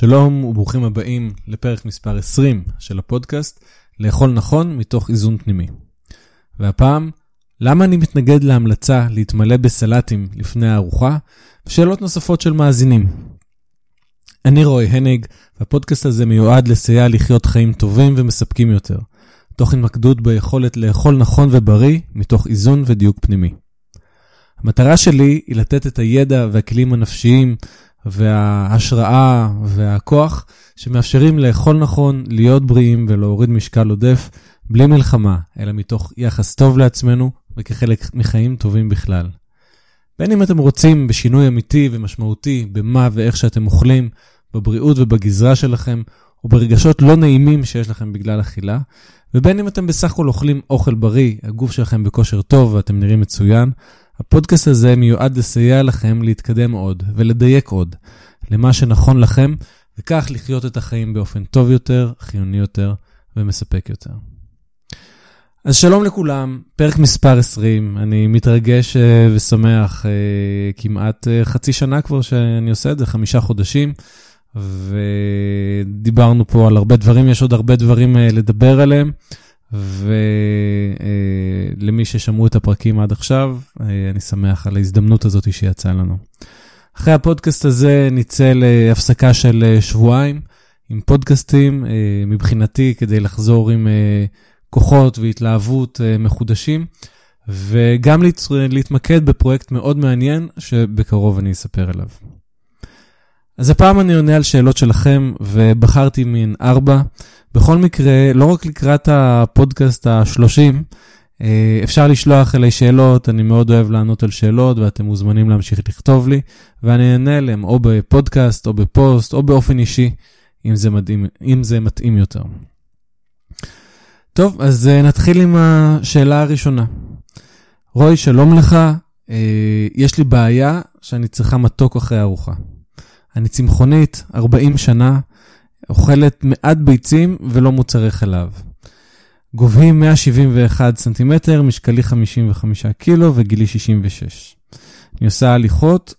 שלום וברוכים הבאים לפרק מספר 20 של הפודקאסט, לאכול נכון מתוך איזון פנימי. והפעם, למה אני מתנגד להמלצה להתמלא בסלטים לפני הארוחה, ושאלות נוספות של מאזינים. אני רוי הנג, והפודקאסט הזה מיועד לסייע לחיות חיים טובים ומספקים יותר, תוך התמקדות ביכולת לאכול נכון ובריא מתוך איזון ודיוק פנימי. המטרה שלי היא לתת את הידע והכלים הנפשיים וההשראה והכוח שמאפשרים לאכול נכון, להיות בריאים ולהוריד משקל עודף בלי מלחמה, אלא מתוך יחס טוב לעצמנו וכחלק מחיים טובים בכלל. בין אם אתם רוצים בשינוי אמיתי ומשמעותי במה ואיך שאתם אוכלים, בבריאות ובגזרה שלכם, או ברגשות לא נעימים שיש לכם בגלל אכילה, ובין אם אתם בסך הכל אוכלים אוכל בריא, הגוף שלכם בכושר טוב ואתם נראים מצוין, הפודקאסט הזה מיועד לסייע לכם להתקדם עוד ולדייק עוד למה שנכון לכם, וכך לחיות את החיים באופן טוב יותר, חיוני יותר ומספק יותר. אז שלום לכולם, פרק מספר 20, אני מתרגש ושמח, כמעט חצי שנה כבר שאני עושה את זה, 5 חודשים, ודיברנו פה על הרבה דברים, יש עוד הרבה דברים לדבר עליהם, ולמי ששמעו את הפרקים עד עכשיו, אני שמח על ההזדמנות הזאת שיצאה לנו. אחרי הפודקאסט הזה נצא להפסקה של שבועיים עם פודקאסטים, מבחינתי כדי לחזור עם כוחות והתלהבות מחודשים, וגם להתמקד בפרויקט מאוד מעניין שבקרוב אני אספר עליו. אז הפעם אני עונה על שאלות שלכם, ובחרתי מן 4. בכל מקרה, לא רק לקראת הפודקאסט ה-30, אפשר לשלוח אליי שאלות, אני מאוד אוהב לענות על שאלות, ואתם מוזמנים להמשיך לכתוב לי, ואני אענה אליהם או בפודקאסט, או בפוסט, או באופן אישי, אם זה מתאים יותר. טוב, אז נתחיל עם השאלה הראשונה. רוי, שלום לך, יש לי בעיה שאני צריכה מתוק אחרי ארוחה. אני צמחונית, 40 שנה, אוכלת מעט ביצים ולא מוצרי חלב. גובהי 171 סנטימטר, משקלי 55 קילו וגילי 66. אני עושה הליכות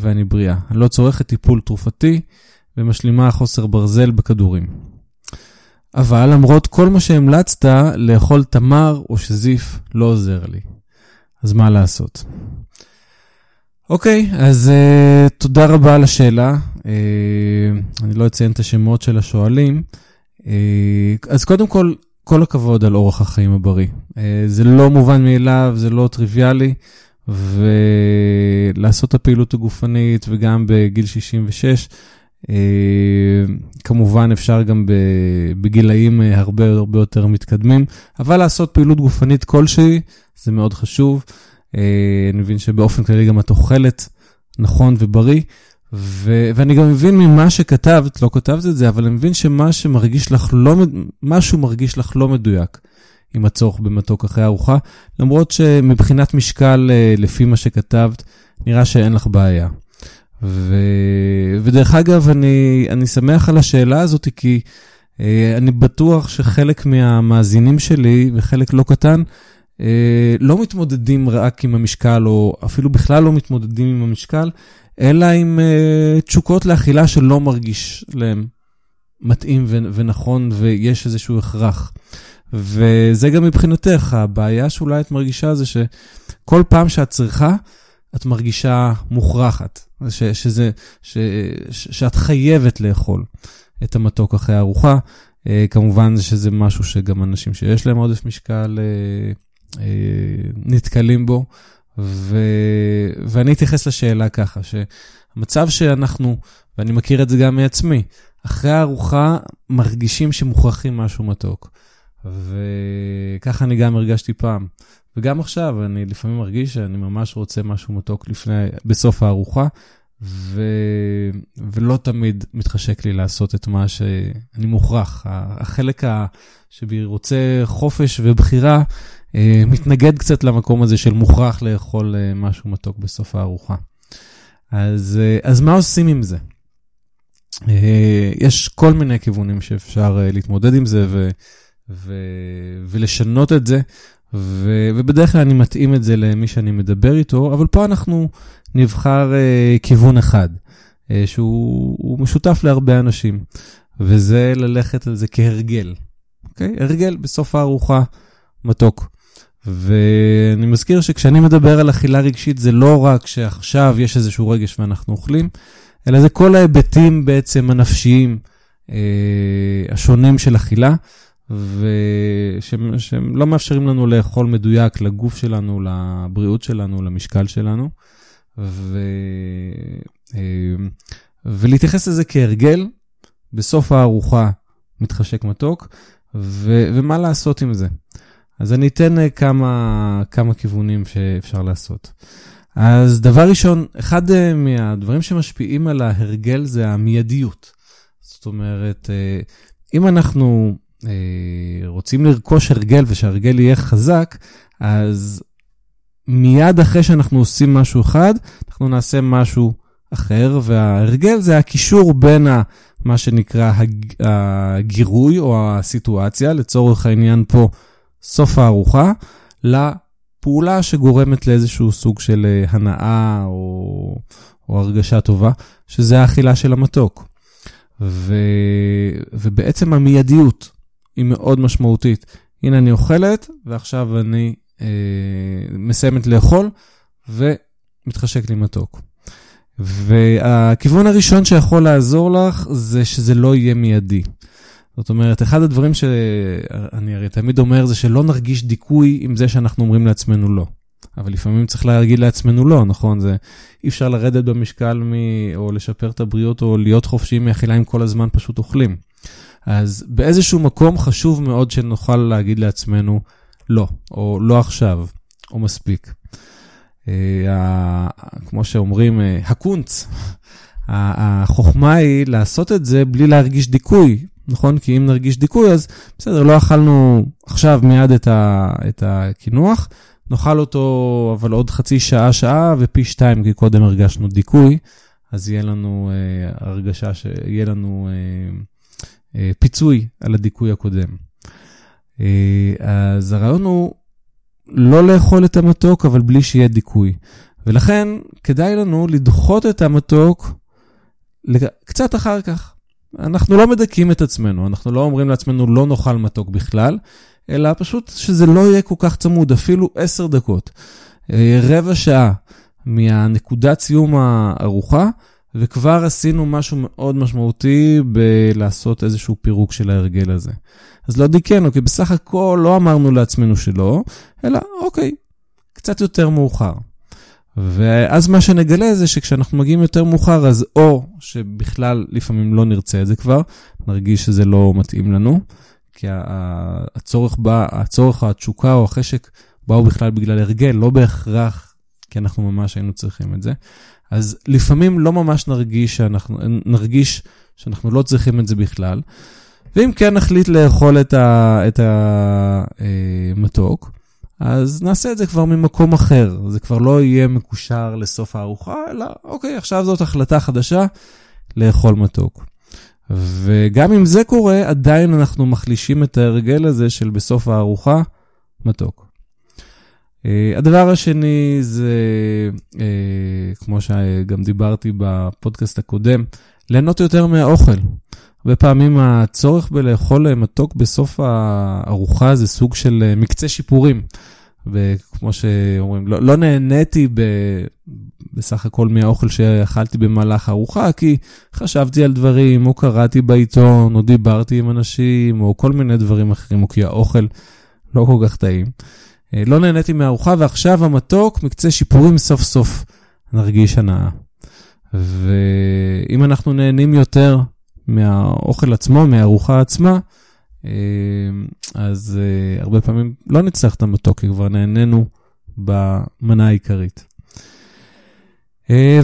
ואני בריאה. אני לא צורכת טיפול תרופתי ומשלימה חוסר ברזל בכדורים. אבל למרות כל מה שהמלצת, לאכול תמר או שזיף לא עוזר לי. אז מה לעשות? אוקיי, אז תודה רבה על השאלה. אני לא אציין את השמות של השואלים. אז קודם כל, כל הכבוד על אורח החיים הבריא. זה לא מובן מאליו, זה לא טריוויאלי, ולעשות את הפעילות הגופנית וגם בגיל 66, כמובן אפשר גם בגילאים הרבה הרבה יותר מתקדמים, אבל לעשות פעילות גופנית כלשהי, זה מאוד חשוב. אני מבין שבאופן כללי גם את אוכלת נכון ובריא, ואני גם מבין ממה שכתבת, לא כתבת את זה, אבל אני מבין שמשהו מרגיש לך לא מדויק עם הצורך במתוק אחרי ארוחה, למרות שמבחינת משקל לפי מה שכתבת, נראה שאין לך בעיה. ודרך אגב, אני שמח על השאלה הזאת, כי אני בטוח שחלק מהמאזינים שלי וחלק לא קטן, לא מתמודדים רק עם המשקל, או אפילו בכלל לא מתמודדים עם המשקל, אלא עם תשוקות לאכילה שלא מרגיש להם מתאים ונכון, ויש איזשהו הכרח. וזה גם מבחינתך, הבעיה שאולי את מרגישה זה שכל פעם שאת צריכה, את מרגישה מוכרחת, שאת חייבת לאכול את המתוק אחרי הארוחה. כמובן שזה משהו שגם אנשים שיש להם עודף משקל נתקלים בו, ואני אתייחס לשאלה ככה, שהמצב שאנחנו, ואני מכיר את זה גם מעצמי, אחרי הארוחה מרגישים שמוכרחים משהו מתוק, וככה אני גם הרגשתי פעם, וגם עכשיו אני לפעמים מרגיש שאני ממש רוצה משהו מתוק בסוף הארוחה, ולא תמיד מתחשק לי לעשות את מה שאני מוכרח. החלק שבי רוצה חופש ובחירה, מתנגד קצת למקום הזה של מוכרח לאכול משהו מתוק בסוף הארוחה. אז מה עושים עם זה? יש כל מיני כיוונים שאפשר להתמודד עם זה ולשנות את זה, ובדרך כלל אני מתאים את זה למי שאני מדבר איתו, אבל פה אנחנו נבחר כיוון אחד. שהוא משותף להרבה אנשים, וזה ללכת על זה כהרגל. אוקיי? הרגל בסוף הארוחה מתוק. ואני מזכיר שכשאני מדבר על אכילה רגשית, זה לא רק שעכשיו יש איזשהו רגש ואנחנו אוכלים, אלא זה כל ההיבטים בעצם הנפשיים השונים של אכילה, שהם לא מאפשרים לנו לאכול מדויק לגוף שלנו, לבריאות שלנו, למשקל שלנו, ולהתייחס לזה כהרגל, בסוף הארוחה מתחשק מתוק, ומה לעשות עם זה? אז אני אתן כמה כיוונים שאפשר לעשות. אז דבר ראשון, אחד מהדברים שמשפיעים על ההרגל זה המיידיות. זאת אומרת, אם אנחנו רוצים לרכוש הרגל ושהרגל יהיה חזק, אז מיד אחרי שאנחנו עושים משהו אחד, אנחנו נעשה משהו אחר, וההרגל זה הקישור בין מה שנקרא הגירוי או הסיטואציה, לצורך העניין פה סוף הארוחה, לפעולה שגורמת לאיזשהו סוג של הנאה או הרגשה טובה, שזה האכילה של המתוק. ובעצם המיידיות היא מאוד משמעותית. הנה אני אוכלת, ועכשיו אני מסיימת לאכול, ומתחשק לי מתוק. והכיוון הראשון שיכול לעזור לך, זה שזה לא יהיה מיידי. זאת אומרת, אחד הדברים שאני הרי תמיד אומר, זה שלא נרגיש דיכוי עם זה שאנחנו אומרים לעצמנו לא. אבל לפעמים צריך להגיד לעצמנו לא, נכון? זה אי אפשר לרדת במשקל או לשפר את הבריאות, או להיות חופשיים מאכילה אם כל הזמן פשוט אוכלים. אז באיזשהו מקום חשוב מאוד שנוכל להגיד לעצמנו לא, או לא עכשיו, או מספיק. כמו שאומרים, הקונץ, החוכמה היא לעשות את זה בלי להרגיש דיכוי, נכון? כי אם נרגיש דיכוי, אז בסדר, לא אכלנו עכשיו מיד את הכינוח, נאכל אותו אבל עוד חצי שעה, ופי 2, כי קודם הרגשנו דיכוי, אז יהיה לנו הרגשה שיהיה לנו פיצוי על הדיכוי הקודם. אז הרעיון הוא לא לאכול את המתוק, אבל בלי שיהיה דיכוי. ולכן כדאי לנו לדחות את המתוק קצת אחר כך. אנחנו לא מדכאים את עצמנו, אנחנו לא אומרים לעצמנו לא נאכל מתוק בכלל, אלא פשוט שזה לא יהיה כל כך צמוד, אפילו 10 דקות, רבע שעה מהנקודת סיום הארוחה, וכבר עשינו משהו מאוד משמעותי בלעשות איזשהו פירוק של ההרגל הזה. אז לא דיכאנו, כי בסך הכל לא אמרנו לעצמנו שלא, אלא אוקיי, קצת יותר מאוחר. ואז מה שנגלה זה שכשאנחנו מגיעים יותר מאוחר, אז או שבכלל לפעמים לא נרצה את זה כבר, נרגיש שזה לא מתאים לנו, כי הצורך, התשוקה או החשק באו בכלל בגלל הרגל, לא בהכרח כי אנחנו ממש היינו צריכים את זה. אז לפעמים לא ממש נרגיש שאנחנו לא צריכים את זה בכלל, ואם כן נחליט לאכול את המתוק, אז נעשה את זה כבר ממקום אחר, זה כבר לא יהיה מקושר לסוף הארוחה, אלא אוקיי, עכשיו זאת החלטה חדשה לאכול מתוק. וגם אם זה קורה, עדיין אנחנו מחלישים את ההרגל הזה של בסוף הארוחה מתוק. הדבר השני זה, כמו שגם דיברתי בפודקאסט הקודם, ליהנות יותר מהאוכל. בפעמים הצורך בלאכול מתוק בסוף הארוחה זה סוג של מקצה שיפורים. וכמו שאומרים, לא נהניתי בסך הכל מהאוכל שאכלתי במהלך הארוחה, כי חשבתי על דברים, או קראתי בעיתון, או דיברתי עם אנשים, או כל מיני דברים אחרים, או כי האוכל לא כל כך טעים. לא נהניתי מהארוחה, ועכשיו המתוק, מקצה שיפורים, סוף סוף נרגיש הנאה. ואם אנחנו נהנים יותר מהאוכל עצמו, מהארוחה עצמה, אז הרבה פעמים לא נצטרך את המתוק, כי כבר נהנינו במנה העיקרית.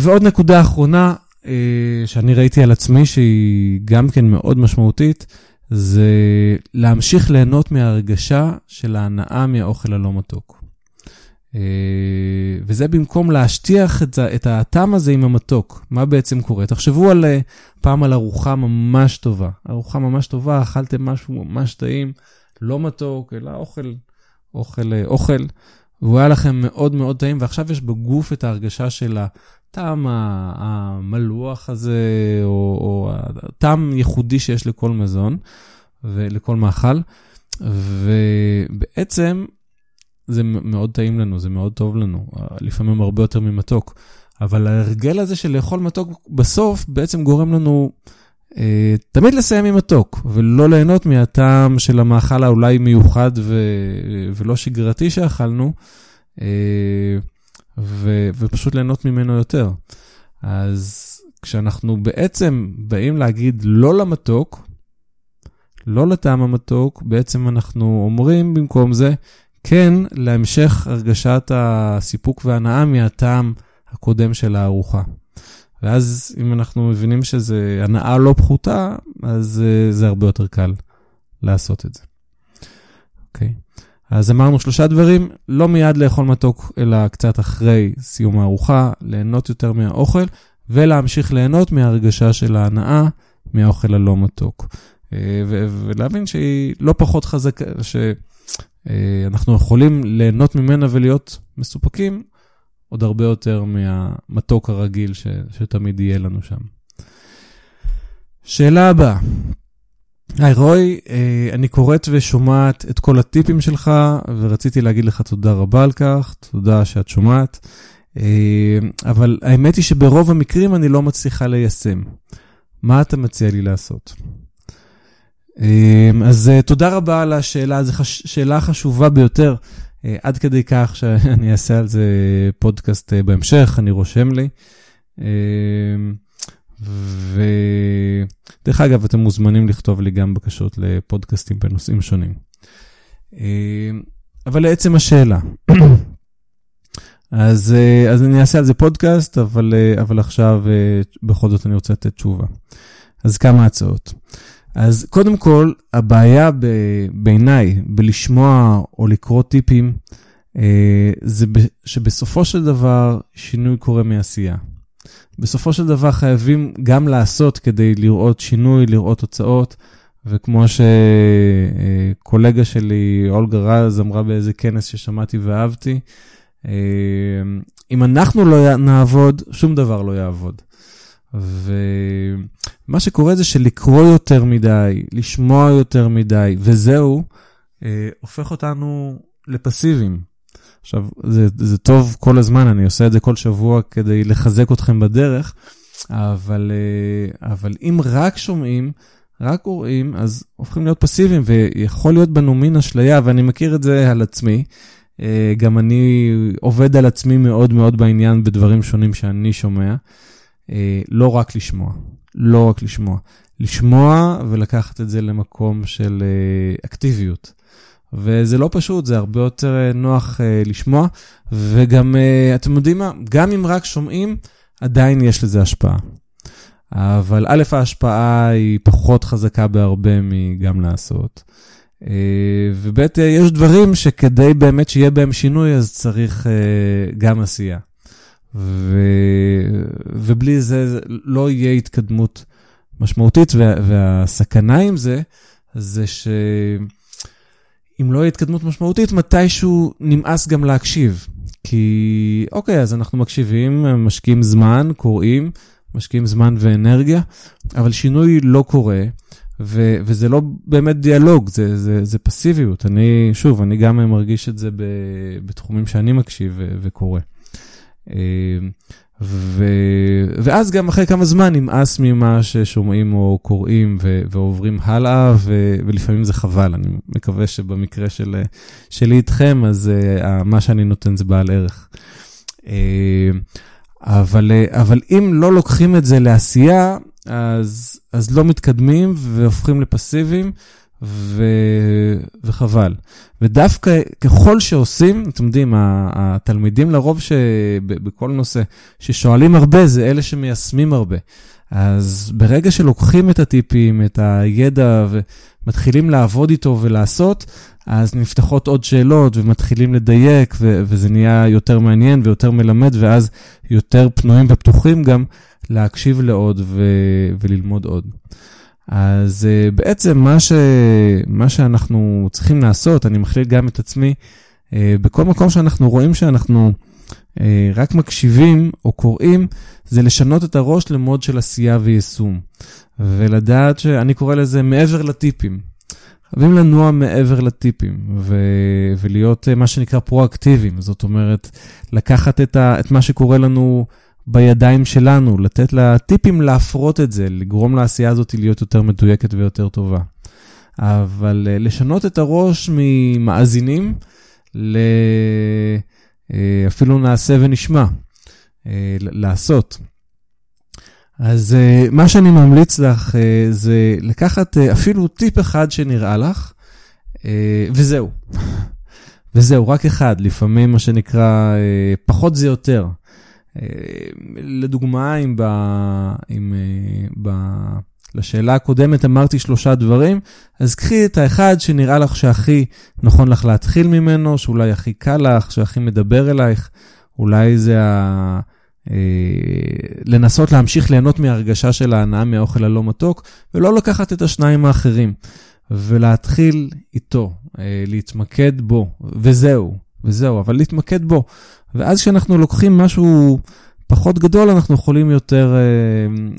ועוד נקודה אחרונה, שאני ראיתי על עצמי, שהיא גם כן מאוד משמעותית, זה להמשיך ליהנות מהרגשה של ההנאה מהאוכל הלא מתוק. וזה במקום להשטיח את הטעם הזה עם המתוק. מה בעצם קורה? תחשבו פעם על ארוחה ממש טובה. ארוחה ממש טובה, אכלתם משהו ממש טעים, לא מתוק, אלא אוכל, והוא היה לכם מאוד מאוד טעים, ועכשיו יש בגוף את ההרגשה של הטעם המלוח הזה, או הטעם ייחודי שיש לכל מזון, ולכל מאכל, ובעצם זה מאוד טעים לנו, זה מאוד טוב לנו, לפעמים הרבה יותר ממתוק, אבל ההרגל הזה של לאכול מתוק בסוף בעצם גורם לנו תמיד לסיים עם מתוק, ולא ליהנות מהטעם של המאכל האולי מיוחד ולא שגרתי שאכלנו, ופשוט ליהנות ממנו יותר. אז כשאנחנו בעצם באים להגיד לא למתוק, לא לטעם המתוק, בעצם אנחנו אומרים במקום זה, כן להמשך הרגשת הסיפוק וההנאה מהטעם הקודם של הארוחה. ואז אם אנחנו מבינים שזה הנאה לא פחותה, אז זה הרבה יותר קל לעשות את זה. אוקיי. אז אמרנו 3 דברים, לא מיד לאכול מתוק, אלא קצת אחרי סיום הארוחה, ליהנות יותר מהאוכל, ולהמשיך ליהנות מהרגשה של ההנאה מהאוכל הלא מתוק. ולהבין שהיא לא פחות חזקה, שאנחנו יכולים ליהנות ממנה ולהיות מסופקים, עוד הרבה יותר מהמתוק הרגיל שתמיד יהיה לנו שם. שאלה הבאה. היי רוי, אני קוראת ושומעת את כל הטיפים שלך, ורציתי להגיד לך תודה רבה על כך, תודה שאת שומעת, אבל האמת היא שברוב המקרים אני לא מצליחה ליישם. מה אתה מציע לי לעשות? אז תודה רבה על השאלה, זו שאלה חשובה ביותר, עד כדי כך שאני אעשה על זה פודקאסט בהמשך, אני רושם לי. ודרך אגב, אתם מוזמנים לכתוב לי גם בקשות לפודקאסטים בנושאים שונים. אבל לעצם השאלה. אז אני אעשה על זה פודקאסט, אבל עכשיו בכל זאת אני רוצה לתת תשובה. אז כמה הצעות. אז קודם כל, הבעיה בעיניי, בלשמוע או לקרוא טיפים, זה שבסופו של דבר שינוי קורה מעשייה. בסופו של דבר חייבים גם לעשות כדי לראות שינוי, לראות תוצאות, וכמו שקולגה שלי, אולגר רז, אמרה באיזה כנס ששמעתי ואהבתי, אם אנחנו לא נעבוד, שום דבר לא יעבוד. ומה שקורה זה שלקרוא יותר מדי, לשמוע יותר מדי, וזהו, הופך אותנו לפסיביים. עכשיו, זה טוב כל הזמן, אני עושה את זה כל שבוע כדי לחזק אתכם בדרך, אבל אם רק שומעים, רק קוראים, אז הופכים להיות פסיביים, ויכול להיות בנו מין אשליה, ואני מכיר את זה על עצמי, גם אני עובד על עצמי מאוד מאוד בעניין בדברים שונים שאני שומע, לא רק לשמוע, לא רק לשמוע. לשמוע ולקחת את זה למקום של אקטיביות. וזה לא פשוט, זה הרבה יותר נוח לשמוע, וגם, אתם יודעים מה, גם אם רק שומעים, עדיין יש לזה השפעה. אבל א', ההשפעה היא פחות חזקה בהרבה מגם לעשות. וב' יש דברים שכדי באמת שיהיה בהם שינוי, אז צריך גם עשייה. ובלי זה לא יהיה התקדמות משמעותית, והסכנה עם זה, זה שאם לא יהיה התקדמות משמעותית, מתישהו נמאס גם להקשיב. כי, אוקיי, אז אנחנו מקשיבים, משקיעים זמן, קוראים, משקיעים זמן ואנרגיה, אבל שינוי לא קורה, וזה לא באמת דיאלוג, זה פסיביות. אני גם מרגיש את זה בתחומים שאני מקשיב וקורא. ואז גם אחרי כמה זמן נמאס ממה ששומעים או קוראים ועוברים הלאה, ולפעמים זה חבל. אני מקווה שבמקרה שלי איתכם, אז מה שאני נותן זה בעל ערך. אבל אם לא לוקחים את זה לעשייה, אז לא מתקדמים והופכים לפסיביים, וחבל. ודווקא ככל שעושים, אתם יודעים, התלמידים לרוב שבכל נושא ששואלים הרבה, זה אלה שמיישמים הרבה. אז ברגע שלוקחים את הטיפים, את הידע, ומתחילים לעבוד איתו ולעשות, אז נפתחות עוד שאלות, ומתחילים לדייק, וזה נהיה יותר מעניין ויותר מלמד, ואז יותר פנויים ופתוחים גם להקשיב לעוד וללמוד עוד. אז בעצם מה שאנחנו צריכים לעשות, אני מכליל גם את עצמי, בכל מקום שאנחנו רואים שאנחנו רק מקשיבים או קוראים, זה לשנות את הראש למוד של עשייה ויישום. ולדעת שאני קורא לזה מעבר לטיפים. חייבים לנוע מעבר לטיפים, ולהיות מה שנקרא פרואקטיביים. זאת אומרת, לקחת את מה שקורה לנו בידיים שלנו, לתת לטיפים להפרות את זה, לגרום לעשייה הזאת להיות יותר מדויקת ויותר טובה. אבל לשנות את הראש ממאזינים, אפילו נעשה ונשמע, לעשות. אז מה שאני ממליץ לך זה לקחת אפילו טיפ אחד שנראה לך, וזהו. וזהו, רק אחד, לפעמים מה שנקרא פחות זה יותר. לדוגמה, לשאלה הקודמת אמרתי 3 דברים, אז קחי את האחד שנראה לך שהכי נכון לך להתחיל ממנו, שאולי הכי קל לך, שהכי מדבר אלייך, אולי זה לנסות להמשיך ליהנות מהרגשה של ההנאה מהאוכל הלא מתוק, ולא לקחת את 2 האחרים, ולהתחיל איתו, להתמקד בו, וזהו, אבל להתמקד בו. ואז כשאנחנו לוקחים משהו פחות גדול, אנחנו יכולים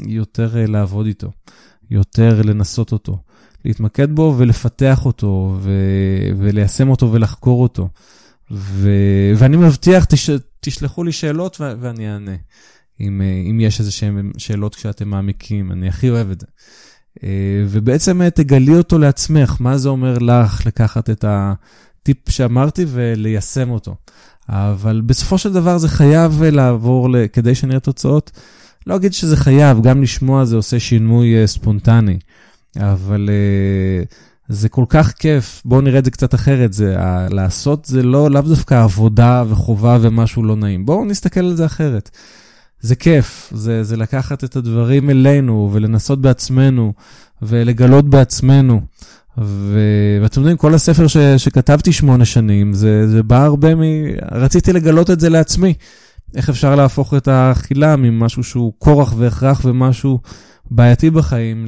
יותר לעבוד איתו, יותר לנסות אותו, להתמקד בו ולפתח אותו, וליישם אותו ולחקור אותו. ואני מבטיח, תשלחו לי שאלות ואני אענה. אם יש איזה שאלות כשאתם מעמיקים, אני הכי אוהב את זה. ובעצם תגלי אותו לעצמך, מה זה אומר לך לקחת את הטיפ שאמרתי וליישם אותו. אבל בסופו של דבר זה חייב לעבור, כדי שנראה תוצאות, לא אגיד שזה חייב, גם לשמוע זה עושה שינוי ספונטני, אבל זה כל כך כיף, בואו נראה את זה קצת אחרת, לעשות זה לאו דווקא עבודה וחובה ומשהו לא נעים, בואו נסתכל על זה אחרת. זה כיף, זה לקחת את הדברים אלינו ולנסות בעצמנו ולגלות בעצמנו, ואתם יודעים, כל הספר שכתבתי 8 שנים, זה בא הרבה רציתי לגלות את זה לעצמי. איך אפשר להפוך את האכילה ממשהו שהוא כורח והכרח ומשהו בעייתי בחיים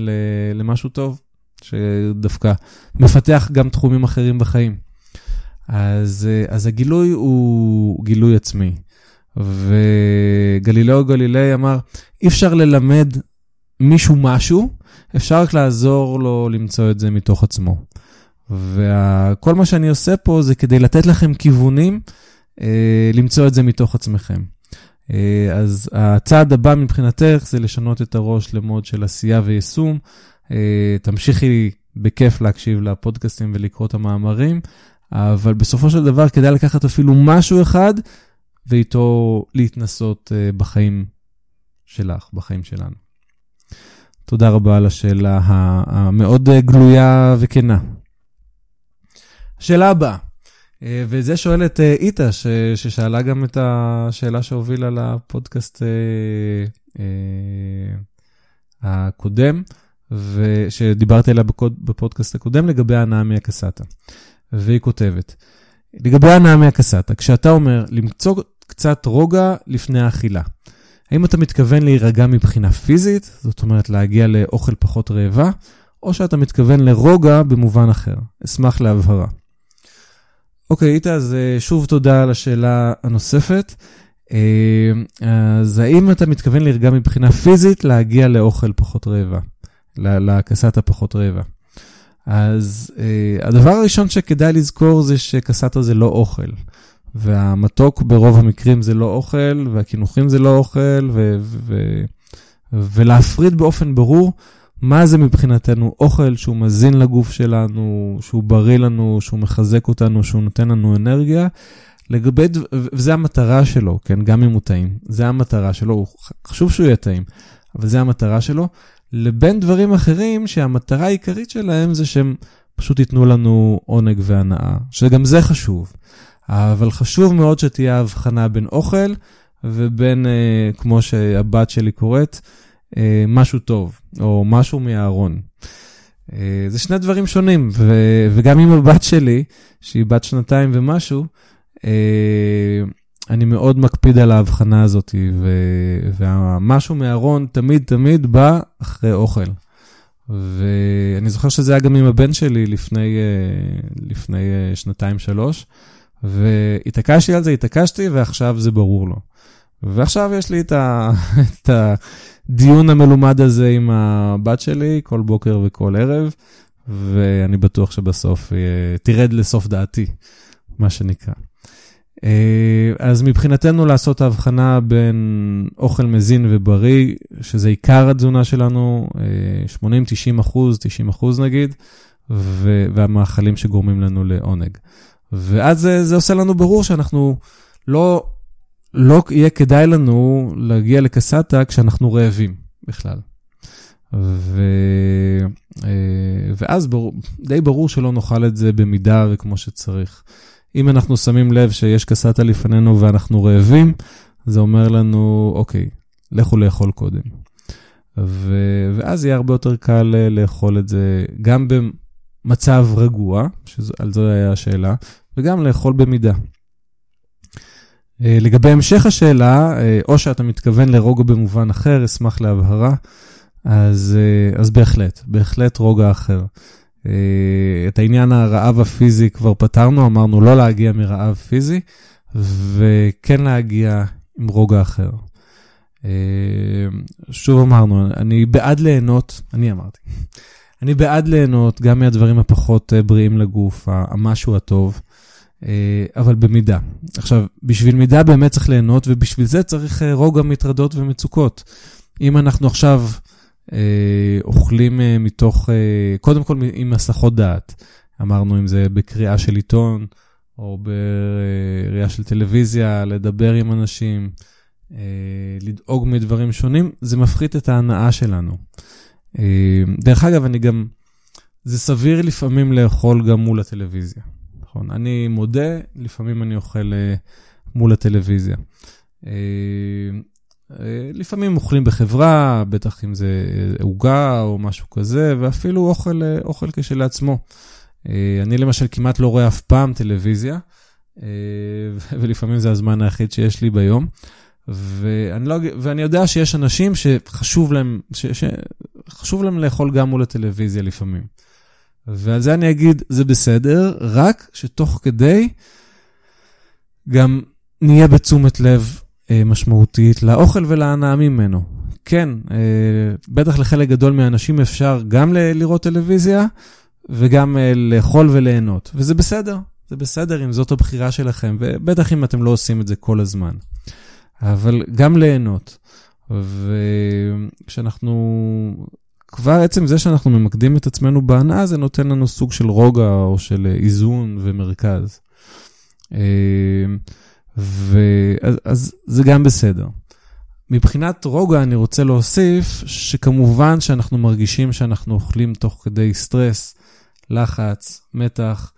למשהו טוב, שדווקא מפתח גם תחומים אחרים בחיים. אז הגילוי הוא גילוי עצמי. וגלילאו גלילי אמר, אי אפשר ללמד מישהו משהו, אפשר רק לעזור לו למצוא את זה מתוך עצמו. וכל מה שאני עושה פה זה כדי לתת לכם כיוונים, למצוא את זה מתוך עצמכם. אז הצעד הבא מבחינתך זה לשנות את הראש למוד של עשייה ויישום. תמשיכי בכיף להקשיב לפודקאסטים ולקרוא את המאמרים, אבל בסופו של דבר כדאי לקחת אפילו משהו אחד, ואיתו להתנסות בחיים שלך, בחיים שלנו. תודה רבה על השאלה המאוד גלויה וכנה. השאלה הבאה, וזה שואלת איתה, ששאלה גם את השאלה שהובילה לפודקאסט הקודם, ושדיברתי עליה בפודקאסט הקודם, לגבי ההנאה מהקסטה. והיא כותבת, לגבי ההנאה מהקסטה, כשאתה אומר למצוא קצת רוגע לפני האכילה, האם אתה מתכוון להירגע מבחינה פיזית, זאת אומרת להגיע לאוכל פחות רעבה, או שאתה מתכוון לרוגע במובן אחר? אשמח להבהרה. אוקיי, איתה, אז שוב תודה על השאלה הנוספת. אז האם אתה מתכוון להירגע מבחינה פיזית, להגיע לאוכל פחות רעבה, לקסטה פחות רעבה? אז הדבר הראשון שכדאי לזכור זה שקסטה זה לא אוכל. והמתוק ברוב המקרים זה לא אוכל, והכינוחים זה לא אוכל, ולהפריד באופן ברור מה זה מבחינתנו אוכל שהוא מזין לגוף שלנו, שהוא בריא לנו, שהוא מחזק אותנו, שהוא נותן לנו אנרגיה, וזה המטרה שלו, כן? גם אם הוא טעים, זה המטרה שלו, חשוב שהוא יהיה טעים, אבל זה המטרה שלו, לבין דברים אחרים שהמטרה העיקרית שלהם זה שהם פשוט ייתנו לנו עונג והנאה, שגם זה חשוב. אבל חשוב מאוד שתהיה הבחנה בין אוכל ובין, כמו שהבת שלי קוראת, משהו טוב, או משהו מהארון. זה 2 דברים שונים, וגם עם הבת שלי, שהיא בת 2 ומשהו, אני מאוד מקפיד על ההבחנה הזאת, והמשהו מהארון תמיד תמיד בא אחרי אוכל. ואני זוכר שזה היה גם עם הבן שלי לפני 2-3, והתעקשתי על זה, התעקשתי, ועכשיו זה ברור לו. ועכשיו יש לי את הדיון המלומד הזה עם הבת שלי, כל בוקר וכל ערב, ואני בטוח שבסוף תרד לסוף דעתי, מה שנקרא. אז מבחינתנו לעשות ההבחנה בין אוכל מזין ובריא, שזה עיקר התזונה שלנו, 80-90%, 90% נגיד, והמאכלים שגורמים לנו לעונג. ואז זה עושה לנו ברור שאנחנו לא יהיה כדאי לנו להגיע לקסטה כשאנחנו רעבים בכלל. ואז די ברור שלא נאכל את זה במידה וכמו שצריך. אם אנחנו שמים לב שיש קסטה לפנינו ואנחנו רעבים, זה אומר לנו, אוקיי, לכו לאכול קודם. ואז יהיה הרבה יותר קל לאכול את זה גם במצב רגוע, שעל זו היה השאלה, וגם לאכול במידה. לגבי המשך השאלה, או שאתה מתכוון לרוגע במובן אחר, אשמח להבהרה, אז בהחלט רוגע אחר. את העניין הרעב הפיזי כבר פתרנו, אמרנו לא להגיע מרעב פיזי, וכן להגיע עם רוגע אחר. שוב אמרנו, אני בעד ליהנות גם מהדברים הפחות בריאים לגוף, המשהו הטוב, אבל במידה. עכשיו, בשביל מידה באמת צריך ליהנות, ובשביל זה צריך רוגע מטרדות ומצוקות. אם אנחנו עכשיו אוכלים מתוך, קודם כל עם מסכות דעת, אמרנו אם זה בקריאה של עיתון, או בראייה של טלוויזיה, לדבר עם אנשים, לדאוג מדברים שונים, זה מפחית את ההנאה שלנו. דרך אגב, זה סביר לפעמים לאכול גם מול הטלוויזיה. נכון, אני מודה, לפעמים אני אוכל מול הטלוויזיה. לפעמים אוכלים בחברה, בטח אם זה עוגה או משהו כזה, ואפילו אוכל כשלעצמו. אני למשל כמעט לא רואה אף פעם טלוויזיה, ולפעמים זה הזמן היחיד שיש לי ביום, ואני יודע שיש אנשים שחשוב להם לאכול גם מול הטלוויזיה לפעמים. ועל זה אני אגיד, זה בסדר, רק שתוך כדי גם נהיה בתשומת לב משמעותית לאוכל ולהנאה ממנו. כן, בטח לחלק גדול מהאנשים אפשר גם לראות טלוויזיה, וגם לאכול וליהנות. וזה בסדר, זה בסדר אם זאת הבחירה שלכם, ובטח אם אתם לא עושים את זה כל הזמן. אבל גם ליהנות. וכשאנחנו... כבר עצם זה שאנחנו ממקדים את עצמנו בהנאה, זה נותן לנו סוג של רוגע או של איזון ומרכז. אז זה גם בסדר. מבחינת רוגע אני רוצה להוסיף, שכמובן שאנחנו מרגישים שאנחנו אוכלים תוך כדי סטרס, לחץ, מתח,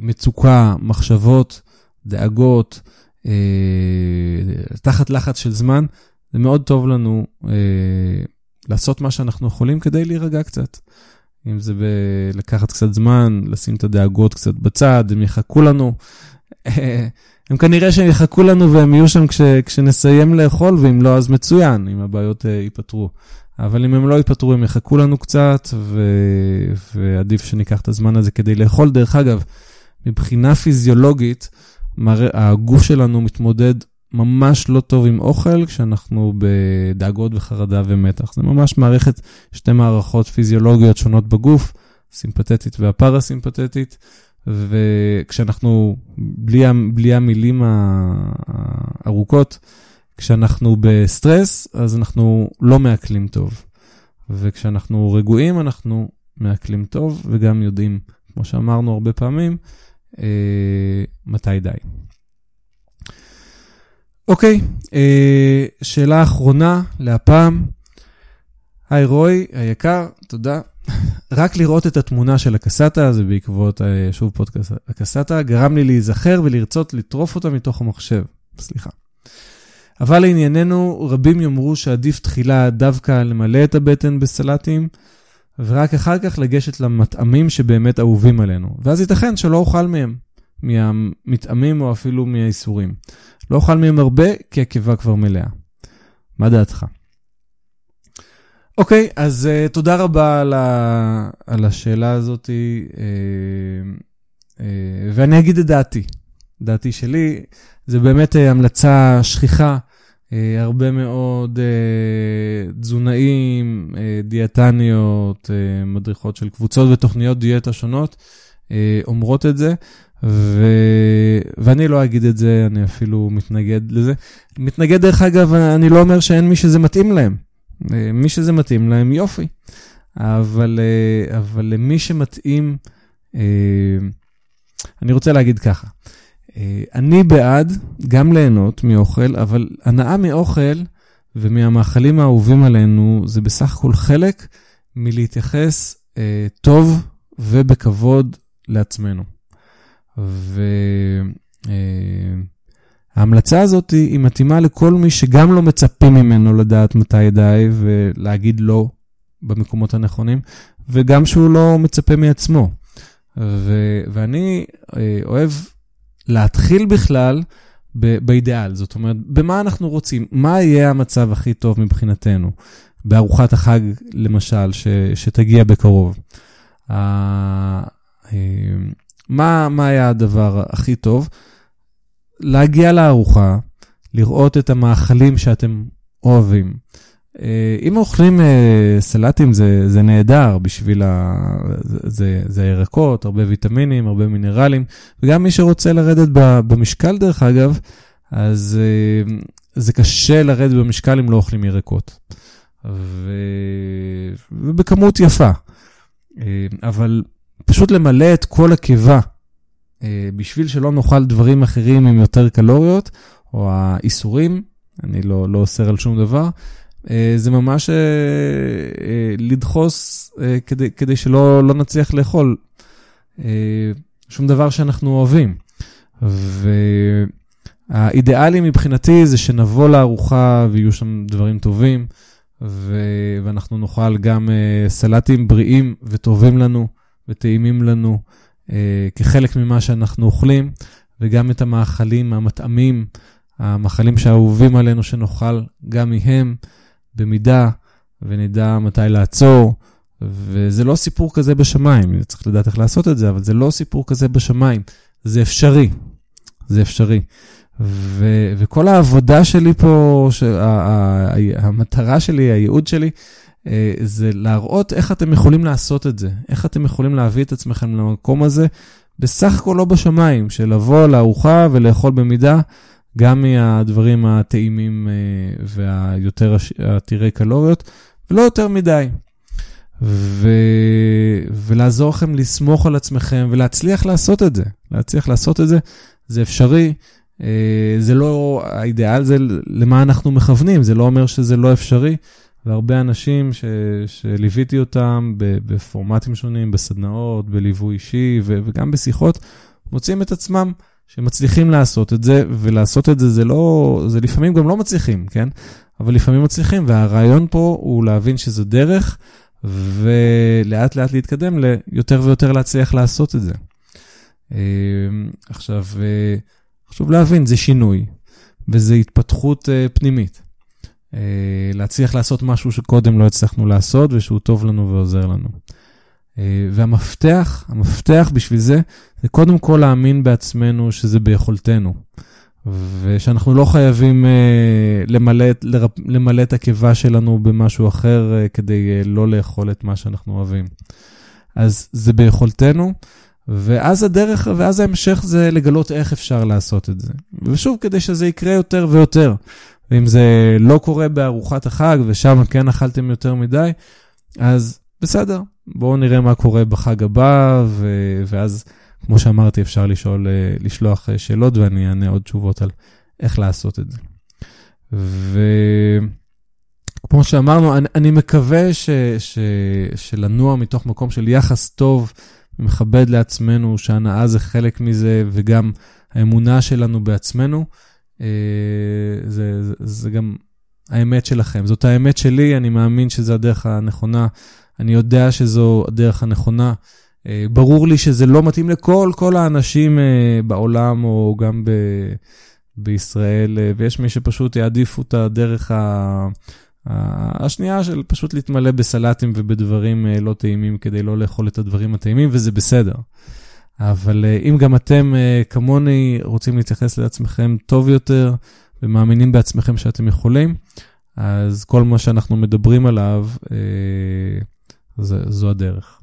מצוקה, מחשבות, דאגות, תחת לחץ של זמן, זה מאוד טוב לנו לעשות מה שאנחנו יכולים כדי להירגע קצת. אם זה לקחת קצת זמן, לשים את הדאגות קצת בצד, הם יחכו לנו. הם כנראה שהם יחכו לנו והם יהיו שם כשנסיים לאכול, ואם לא אז מצוין, אם הבעיות ייפטרו. אבל אם הם לא ייפטרו, הם יחכו לנו קצת, ועדיף שניקח את הזמן הזה כדי לאכול. דרך אגב, מבחינה פיזיולוגית, הגוף שלנו מתמודד ממש לא טוב עם אוכל, כשאנחנו בדאגות וחרדה ומתח. זה ממש שתי מערכות פיזיולוגיות שונות בגוף, סימפתטית והפרסימפתטית, וכשאנחנו, בלי המילים הארוכות, כשאנחנו בסטרס, אז אנחנו לא מאכלים טוב. וכשאנחנו רגועים, אנחנו מאכלים טוב, וגם יודעים, כמו שאמרנו הרבה פעמים, מתי די. אוקיי, שאלה אחרונה להפעם. היי רוי, היקר, תודה. רק לראות את התמונה של הקסטה, זה בעקבות, שוב פודקאסט, הקסטה, גרם לי להיזכר ולרצות לטרוף אותה מתוך המחשב. סליחה. אבל לענייננו, רבים יאמרו שעדיף תחילה דווקא למלא את הבטן בסלטים, ורק אחר כך לגשת למטעמים שבאמת אהובים עלינו. ואז ייתכן שלא אוכל מהם, מהמטעמים או אפילו מהאיסורים. לא אוכל מהם הרבה, כי הקיבה כבר מלאה. מה דעתך? אוקיי, אז תודה רבה על השאלה הזאת. ואני אגיד את דעתי שלי, זה באמת המלצה שכיחה, הרבה מאוד תזונאים, דיאטניות, מדריכות של קבוצות ותוכניות דיאטה שונות, אומרות את זה, ואני לא אגיד את זה, אני אפילו מתנגד לזה. מתנגד דרך אגב, אני לא אומר שאין מי שזה מתאים להם. מי שזה מתאים להם, יופי. אבל למי שמתאים, אני רוצה להגיד ככה. אני בעד גם ליהנות מאוכל, אבל הנאה מאוכל ומהמאכלים האהובים עלינו, זה בסך הכל חלק מלהתייחס טוב ובכבוד לעצמנו. וההמלצה הזאת היא מתאימה לכל מי שגם לא מצפים ממנו לדעת מתי די ולהגיד לא במקומות הנכונים, וגם שהוא לא מצפה מעצמו. ואני אוהב להתחיל בכלל באידיאל, זאת אומרת, במה אנחנו רוצים, מה יהיה המצב הכי טוב מבחינתנו, בארוחת החג למשל, שתגיע בקרוב. מה היה הדבר הכי טוב? להגיע לארוחה, לראות את המאכלים שאתם אוהבים. אם אוכלים סלטים, זה נהדר בשביל זה ירקות, הרבה ויטמינים, הרבה מינרלים, וגם מי שרוצה לרדת במשקל דרך אגב, אז זה קשה לרדת במשקל אם לא אוכלים ירקות. ובכמות יפה. אבל פשוט למלא את כל הקיבה, בשביל שלא נאכל דברים אחרים עם יותר קלוריות, או האיסורים, אני לא אוסר על שום דבר, זה ממש לדחוס כדי שלא נצליח לאכול שום דבר שאנחנו אוהבים. והאידיאלי מבחינתי זה שנבוא לארוחה ויהיו שם דברים טובים, ואנחנו נאכל גם סלטים בריאים וטובים לנו, וטעימים לנו כחלק ממה שאנחנו אוכלים, וגם את המאכלים המתאמים, המאכלים שאהובים עלינו שנאכל גם מהם, במידה, ונדע מתי לעצור, וזה לא סיפור כזה בשמיים, צריך לדעת איך לעשות את זה, אבל זה לא סיפור כזה בשמיים, זה אפשרי, זה אפשרי. וכל העבודה שלי פה, המטרה שלי, הייעוד שלי, זה להראות איך אתם יכולים לעשות את זה, איך אתם יכולים להביא את עצמכם למקום הזה, בסך הכל לא בשמיים, של לבוא לארוחה ולאכול במידה, גם מהדברים הטעימים והיותר עתירי קלוריות, ולא יותר מדי. ולעזור לכם לסמוך על עצמכם, ולהצליח לעשות את זה, להצליח לעשות את זה, זה אפשרי, זה לא, האידיאל זה למה אנחנו מכוונים, זה לא אומר שזה לא אפשרי, והרבה אנשים שליוויתי אותם בפורמטים שונים, בסדנאות, בליווי אישי וגם בשיחות, מוצאים את עצמם שמצליחים לעשות את זה, ולעשות את זה זה לפעמים גם לא מצליחים, כן? אבל לפעמים מצליחים, והרעיון פה הוא להבין שזה דרך, ולאט לאט להתקדם ליותר ויותר להצליח לעשות את זה. עכשיו, חשוב להבין, זה שינוי, וזה התפתחות פנימית. להצליח לעשות משהו שקודם לא הצלחנו לעשות, ושהוא טוב לנו ועוזר לנו. והמפתח בשביל זה, זה קודם כל להאמין בעצמנו שזה ביכולתנו, ושאנחנו לא חייבים למלא את הקיבה שלנו במשהו אחר, כדי לא לאכול את מה שאנחנו אוהבים. אז זה ביכולתנו, ואז ההמשך זה לגלות איך אפשר לעשות את זה. ושוב, כדי שזה יקרה יותר ויותר. ואם זה לא קורה בארוחת החג, ושם כן אכלתם יותר מדי, אז בסדר, בואו נראה מה קורה בחג הבא, ואז, כמו שאמרתי, אפשר לשלוח שאלות, ואני אענה עוד תשובות על איך לעשות את זה. וכמו שאמרנו, אני מקווה שלנוע מתוך מקום של יחס טוב, מכבד לעצמנו, שהנאה זה חלק מזה, וגם האמונה שלנו בעצמנו, זה גם האמת שלכם. זאת האמת שלי, אני מאמין שזו הדרך הנכונה, אני יודע שזו הדרך הנכונה. ברור לי שזה לא מתאים לכל האנשים בעולם או גם בישראל, ויש מי שפשוט יעדיף אותה דרך השנייה של פשוט להתמלא בסלטים ובדברים לא טעימים כדי לא לאכול את הדברים הטעימים, וזה בסדר. אבל אם גם אתם כמוני רוצים להתייחס לעצמכם טוב יותר, ומאמינים בעצמכם שאתם יכולים, אז כל מה שאנחנו מדברים עליו, זו הדרך.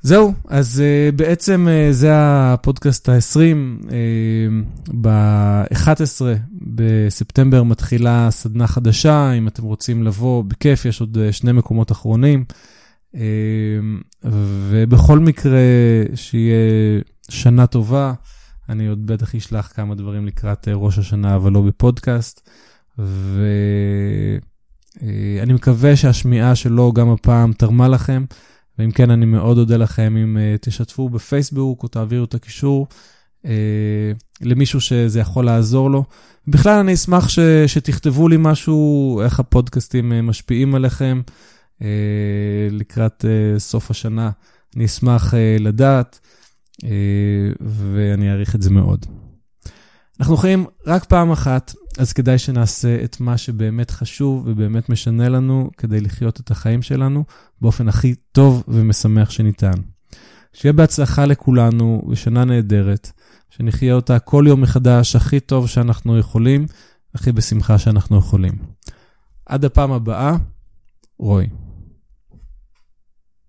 זהו, אז בעצם זה הפודקאסט ה-20, ב-11 בספטמבר מתחילה סדנה חדשה, אם אתם רוצים לבוא, בכיף, יש עוד 2 מקומות אחרונים, ובכל מקרה שיהיה שנה טובה, אני עוד בטח אשלח כמה דברים לקראת ראש השנה, אבל לא בפודקאסט, ואני מקווה שהשמיעה שלו גם הפעם תרמה לכם, ואם כן, אני מאוד אודה לכם אם תשתפו בפייסבוק או תעבירו את הקישור למישהו שזה יכול לעזור לו. בכלל, אני אשמח שתכתבו לי משהו, איך הפודקאסטים משפיעים עליכם לקראת סוף השנה. אני אשמח לדעת, ואני אעריך את זה מאוד. אנחנו חיים רק פעם אחת, אז כדאי שנעשה את מה שבאמת חשוב ובאמת משנה לנו כדי לחיות את החיים שלנו באופן הכי טוב ומשמח שניתן. שיהיה בהצלחה לכולנו ושנה נהדרת, שנחיה אותה כל יום מחדש הכי טוב שאנחנו יכולים, הכי בשמחה שאנחנו יכולים. עד הפעם הבאה, רוי.